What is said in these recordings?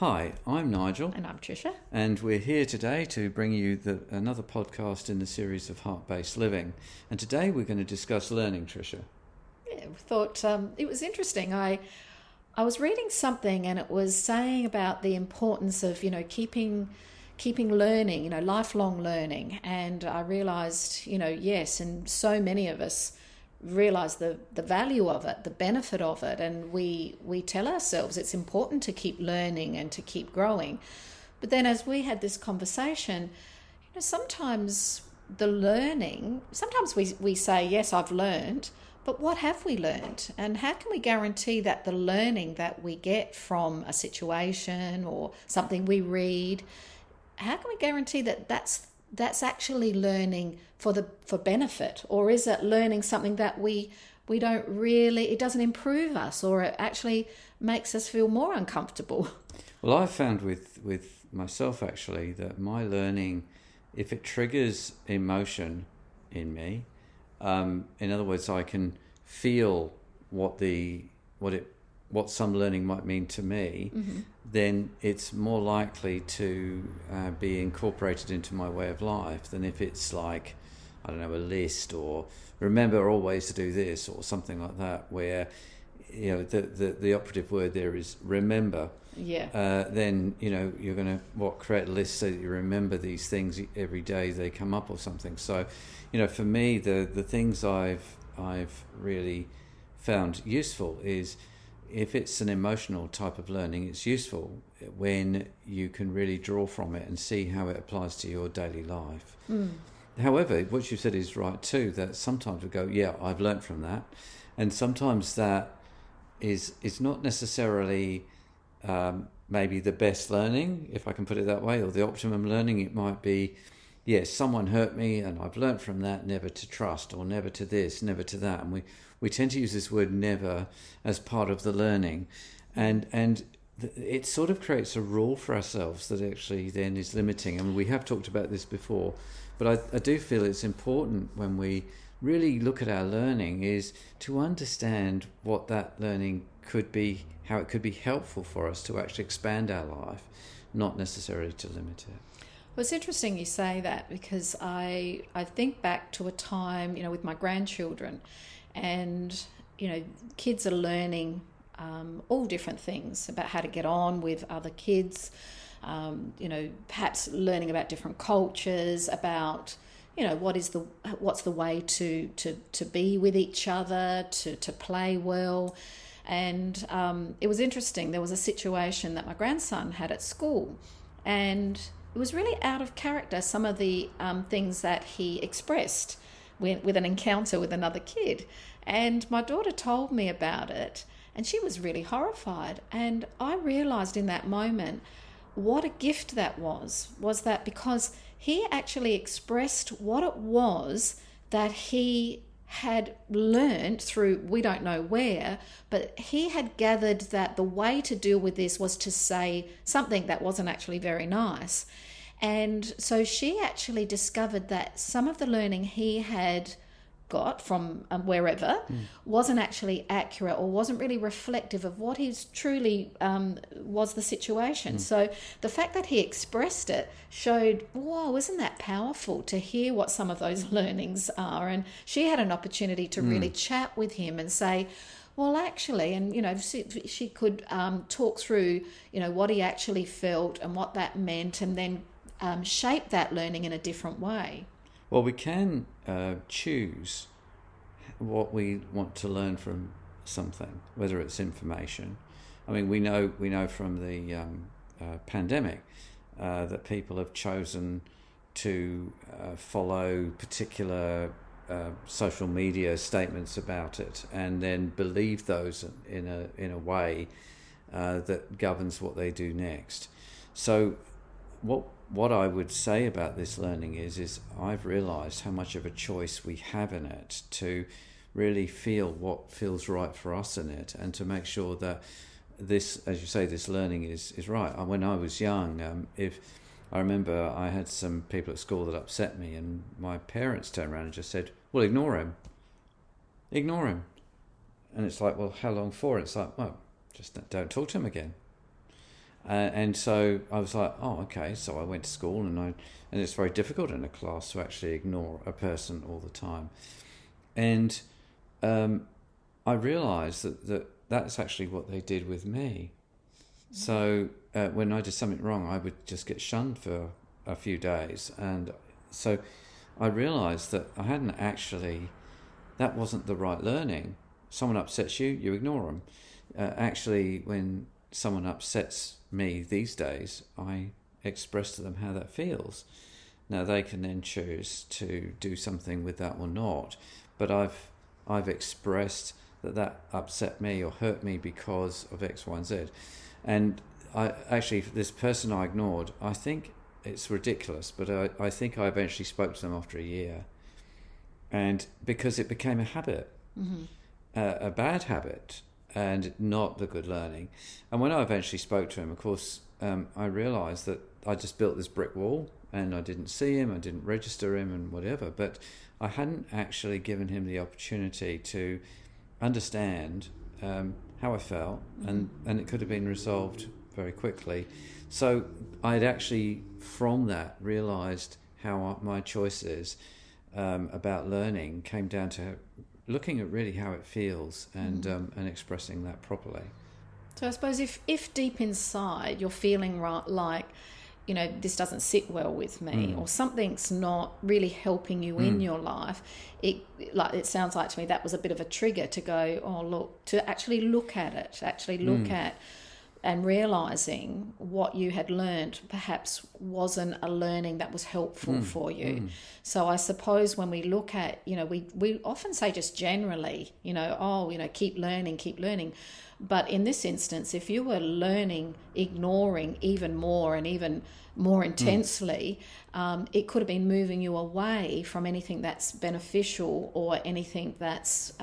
Hi, I'm Nigel. And I'm Tricia. And we're here today to bring you another podcast in the series of Heart-Based Living. And today we're going to discuss learning, Tricia. Yeah, we thought it was interesting. I was reading something and it was saying about the importance of, keeping learning, lifelong learning. And I realised, yes, and so many of us realize the value of it, the benefit of it, and we tell ourselves it's important to keep learning and to keep growing. But then as we had this conversation, sometimes the learning, sometimes we say, yes, I've learned, but what have we learned? And how can we guarantee that the learning that we get from a situation or something we read, how can we guarantee that that's actually learning for benefit? Or is it learning something that we don't really, it doesn't improve us, or it actually makes us feel more uncomfortable? Well, I found with myself actually that my learning, if it triggers emotion in me, in other words, I can feel what some learning might mean to me, mm-hmm. then it's more likely to be incorporated into my way of life than if it's like, I don't know, a list or remember always to do this or something like that, where the operative word there is remember. Yeah. Then you're going to create a list so that you remember these things every day they come up or something. So, for me, the things I've really found useful is, if it's an emotional type of learning, it's useful when you can really draw from it and see how it applies to your daily life. Mm. However, what you said is right too, that sometimes we go, yeah, I've learnt from that. And sometimes that is not necessarily maybe the best learning, if I can put it that way, or the optimum learning. It might be, yes, someone hurt me and I've learnt from that never to trust, or never to this, never to that. And we tend to use this word never as part of the learning. And it sort of creates a rule for ourselves that actually then is limiting. And we have talked about this before, but I do feel it's important when we really look at our learning is to understand what that learning could be, how it could be helpful for us to actually expand our life, not necessarily to limit it. Well, it's interesting you say that, because I think back to a time, with my grandchildren, and, kids are learning all different things about how to get on with other kids, perhaps learning about different cultures, about, what's the way to be with each other, to play well. And it was interesting. There was a situation that my grandson had at school, and it was really out of character, some of the things that he expressed with an encounter with another kid. And my daughter told me about it, and she was really horrified. And I realised in that moment what a gift that was that because he actually expressed what it was that he had learned through, we don't know where, but he had gathered that the way to deal with this was to say something that wasn't actually very nice. And so she actually discovered that some of the learning he had got from wherever wasn't actually accurate, or wasn't really reflective of what his truly was the situation. So the fact that he expressed it showed, whoa, isn't that powerful to hear what some of those learnings are? And she had an opportunity to really chat with him and say, well, actually, and she could talk through what he actually felt and what that meant, and then shape that learning in a different way. Well, we can choose what we want to learn from something, whether it's information. I mean, we know from the pandemic that people have chosen to follow particular social media statements about it, and then believe those in a way that governs what they do next. So, what I would say about this learning is I've realised how much of a choice we have in it to really feel what feels right for us in it, and to make sure that this, as you say, this learning is right. When I was young, if I remember, I had some people at school that upset me, and my parents turned around and just said, well, ignore him. And it's like, well, how long for? It's like, well, just don't talk to him again. And so I was like, oh, okay. So I went to school, and it's very difficult in a class to actually ignore a person all the time. And I realised that that's actually what they did with me. So when I did something wrong, I would just get shunned for a few days. And so I realised that I hadn't actually, that wasn't the right learning. Someone upsets you, you ignore them. Actually, when someone upsets me these days, I express to them how that feels. Now they can then choose to do something with that or not, but I've expressed that upset me or hurt me because of X, Y, and Z. And I actually, this person I ignored, I think it's ridiculous, but I think I eventually spoke to them after a year, and because it became a habit, mm-hmm. A bad habit, and not the good learning. And when I eventually spoke to him, of course, I realised that I just built this brick wall, and I didn't see him, I didn't register him and whatever, but I hadn't actually given him the opportunity to understand how I felt, and it could have been resolved very quickly. So I'd actually, from that, realised how my choices about learning came down to looking at really how it feels and expressing that properly. So I suppose if deep inside you're feeling right, like, you know, this doesn't sit well with me, or something's not really helping you in your life, it sounds like to me that was a bit of a trigger to go, oh, look, to actually look at it, at and realising what you had learned perhaps wasn't a learning that was helpful for you. So I suppose when we look at, you know, we often say just generally, you know, oh, you know, keep learning. But in this instance, if you were learning, ignoring even more and even more intensely, it could have been moving you away from anything that's beneficial or anything that's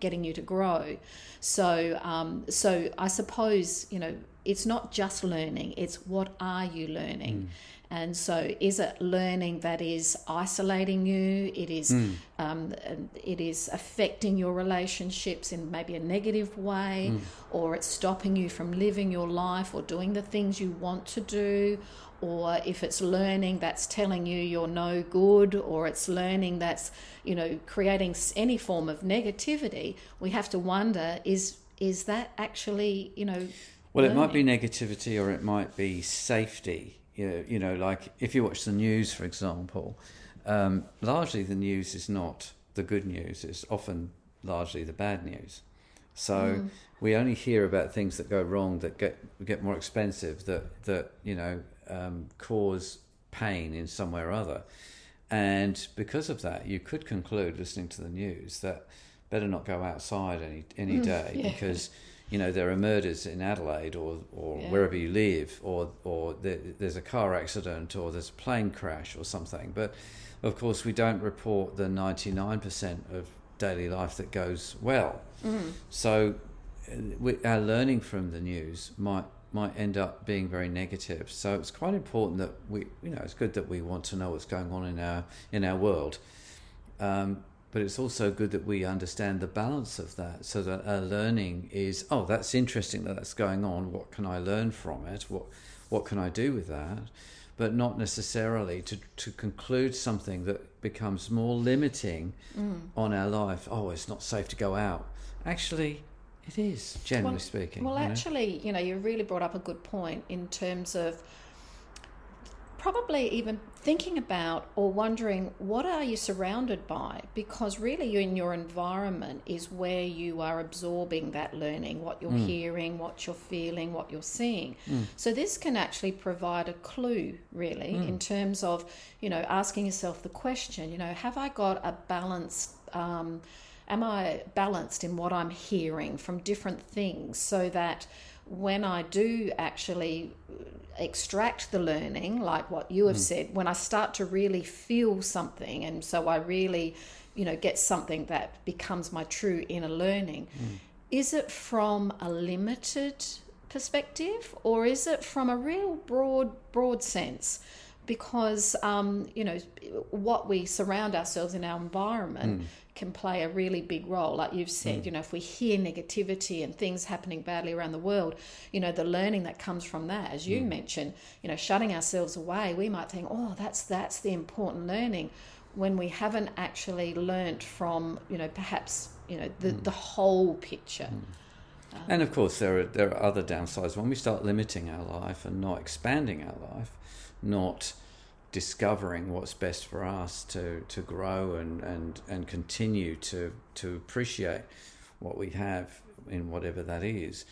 getting you to grow. So I suppose, you know, it's not just learning, it's what are you learning? And so is it learning that is isolating you? It is it is affecting your relationships in maybe a negative way, or it's stopping you from living your life or doing the things you want to do, or if it's learning that's telling you you're no good, or it's learning that's, you know, creating any form of negativity, we have to wonder, is that actually, you know... Well, learning? It might be negativity, or it might be safety. You know, like if you watch the news, for example, largely the news is not the good news. It's often largely the bad news. So we only hear about things that go wrong, that get more expensive, that you know, cause pain in some way or other. And because of that, you could conclude, listening to the news, that better not go outside any day, because... you know, there are murders in Adelaide or wherever you live, or there's a car accident, or there's a plane crash or something. But, of course, we don't report the 99% of daily life that goes well. So our learning from the news might end up being very negative. So it's quite important that we, you know, it's good that we want to know what's going on in our world. But it's also good that we understand the balance of that, so that our learning is, oh, that's interesting that that's going on. What can I learn from it? What can I do with that? But not necessarily to conclude something that becomes more limiting on our life. Oh, it's not safe to go out. Actually, it is, generally speaking. Well, actually, you know, you really brought up a good point in terms of probably even thinking about or wondering, what are you surrounded by? Because really you, in your environment is where you are absorbing that learning, what you're hearing, what you're feeling, what you're seeing. So this can actually provide a clue, really, in terms of, you know, asking yourself the question, you know, have I got a balanced am I balanced in what I'm hearing from different things, so that when I do actually extract the learning, like what you have said, when I start to really feel something, and so I really, you know, get something that becomes my true inner learning, is it from a limited perspective, or is it from a real broad sense? Because, you know, what we surround ourselves in our environment can play a really big role. Like you've said, you know, if we hear negativity and things happening badly around the world, you know, the learning that comes from that, as you mentioned, you know, shutting ourselves away, we might think, oh, that's the important learning, when we haven't actually learnt from, you know, perhaps, you know, the whole picture. And of course there are other downsides. When we start limiting our life and not expanding our life, not discovering what's best for us to grow and continue to appreciate what we have in whatever that is,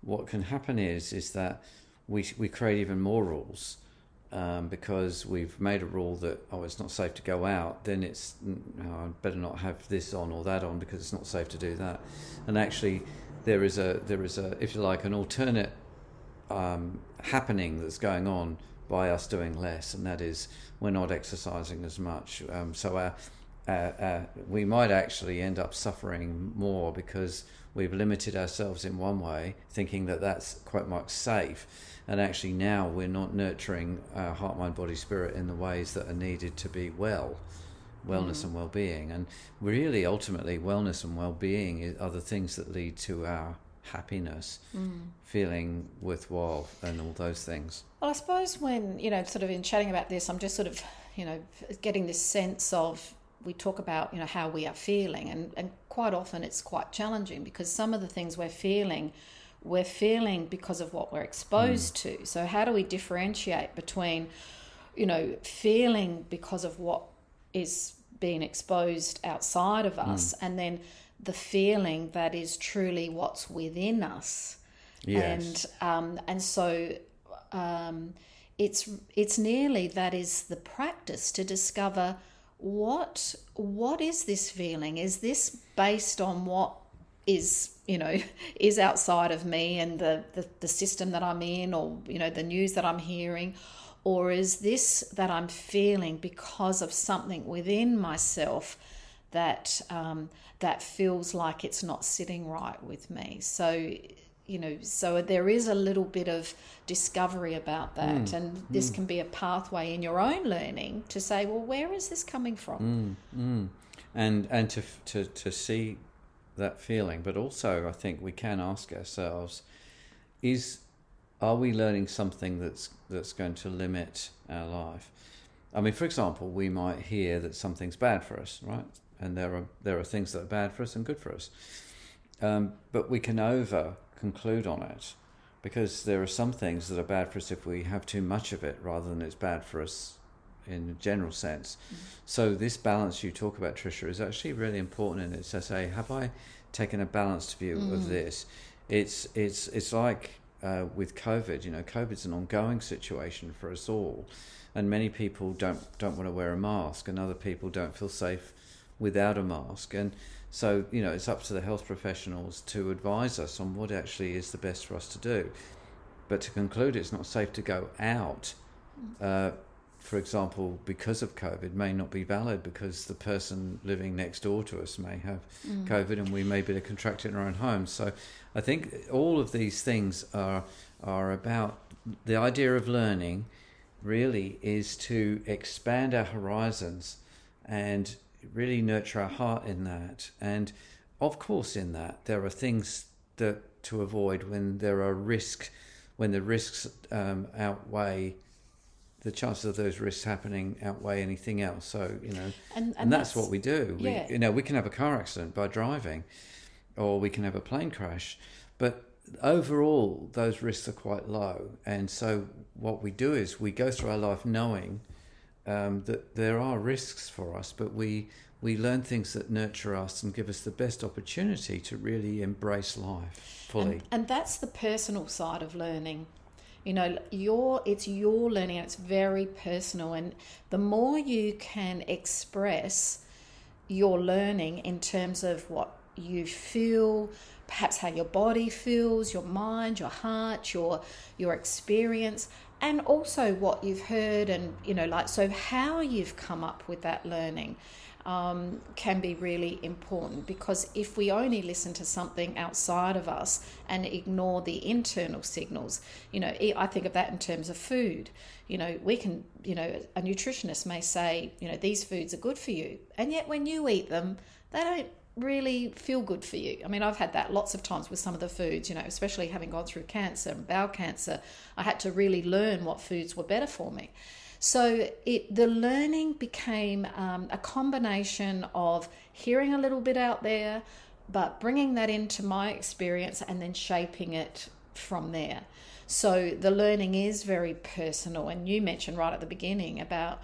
what can happen is that we create even more rules, because we've made a rule that, oh, it's not safe to go out, then it's, oh, I better not have this on or that on because it's not safe to do that. And actually there is a, if you like, an alternate happening that's going on by us doing less, and that is we're not exercising as much. So we might actually end up suffering more because we've limited ourselves in one way, thinking that that's quote marks safe, and actually now we're not nurturing our heart, mind, body, spirit in the ways that are needed to be wellness and well-being. And really ultimately wellness and well-being are the things that lead to our happiness, feeling worthwhile, and all those things. Well, I suppose when, you know, sort of in chatting about this, I'm just sort of, you know, getting this sense of, we talk about, you know, how we are feeling, and quite often it's quite challenging because some of the things we're feeling because of what we're exposed to. So how do we differentiate between, you know, feeling because of what is being exposed outside of us, and then the feeling that is truly what's within us? Yes. And so it's nearly, that is the practice, to discover what is this feeling? Is this based on what is, you know, is outside of me and the system that I'm in, or, you know, the news that I'm hearing? Or is this that I'm feeling because of something within myself that feels like it's not sitting right with me? So, you know, so there is a little bit of discovery about that, and this can be a pathway in your own learning to say, well, where is this coming from? And to see that feeling, but also I think we can ask ourselves, are we learning something that's going to limit our life? I mean, for example, we might hear that something's bad for us, right? And there are things that are bad for us and good for us, but we can over conclude on it, because there are some things that are bad for us if we have too much of it, rather than it's bad for us in a general sense. So this balance you talk about, Tricia, is actually really important in its essay. Have I taken a balanced view of this? It's like with COVID. You know, COVID's an ongoing situation for us all, and many people don't want to wear a mask, and other people don't feel safe without a mask. And so, you know, it's up to the health professionals to advise us on what actually is the best for us to do. But to conclude it's not safe to go out, for example, because of COVID, may not be valid, because the person living next door to us may have COVID and we may be contracted in our own homes. So I think all of these things are about, the idea of learning really is to expand our horizons and really nurture our heart in that. And of course in that there are things that to avoid when there are risks, when the risks outweigh the chances of those risks happening outweigh anything else. So, you know, and that's what we do. Yeah. We, you know, we can have a car accident by driving, or we can have a plane crash, but overall those risks are quite low. And so what we do is we go through our life knowing that there are risks for us, but we learn things that nurture us and give us the best opportunity to really embrace life fully. And that's the personal side of learning. You know, it's your learning, and it's very personal. And the more you can express your learning in terms of what you feel, perhaps how your body feels, your mind, your heart, your experience, and also what you've heard, and, you know, like, so how you've come up with that learning. can be really important, because if we only listen to something outside of us and ignore the internal signals, you know, I think of that in terms of food. You know, we can, you know, a nutritionist may say, you know, these foods are good for you, and yet when you eat them, they don't really feel good for you. I mean, I've had that lots of times with some of the foods, you know, especially having gone through cancer and bowel cancer, I had to really learn what foods were better for me. So the learning became a combination of hearing a little bit out there, but bringing that into my experience and then shaping it from there. So the learning is very personal. And you mentioned right at the beginning about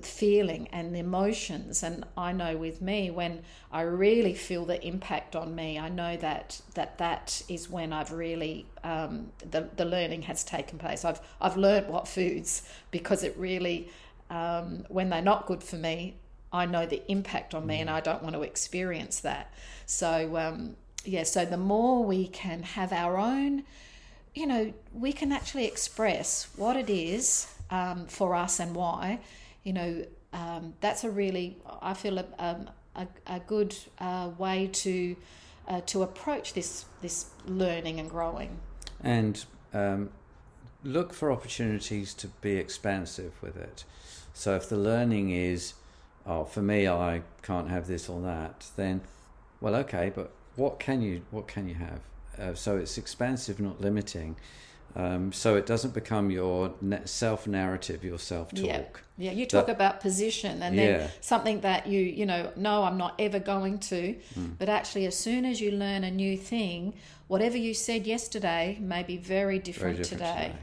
feeling and the emotions. And I know with me, when I really feel the impact on me, I know that is when I've really, the learning has taken place. I've learned what foods, because it really, when they're not good for me, I know the impact on me and I don't want to experience that. So, so the more we can have our own, you know, we can actually express what it is for us and why, you know, that's a really, I feel, a good way to approach this learning and growing. And look for opportunities to be expansive with it. So if the learning is, oh, for me, I can't have this or that, then, well, okay, but what can you have? So it's expansive, not limiting. So it doesn't become your self-narrative, your self-talk. Yeah, you talk about position, and then something that you know, no, I'm not ever going to. But actually, as soon as you learn a new thing, whatever you said yesterday may be very different today.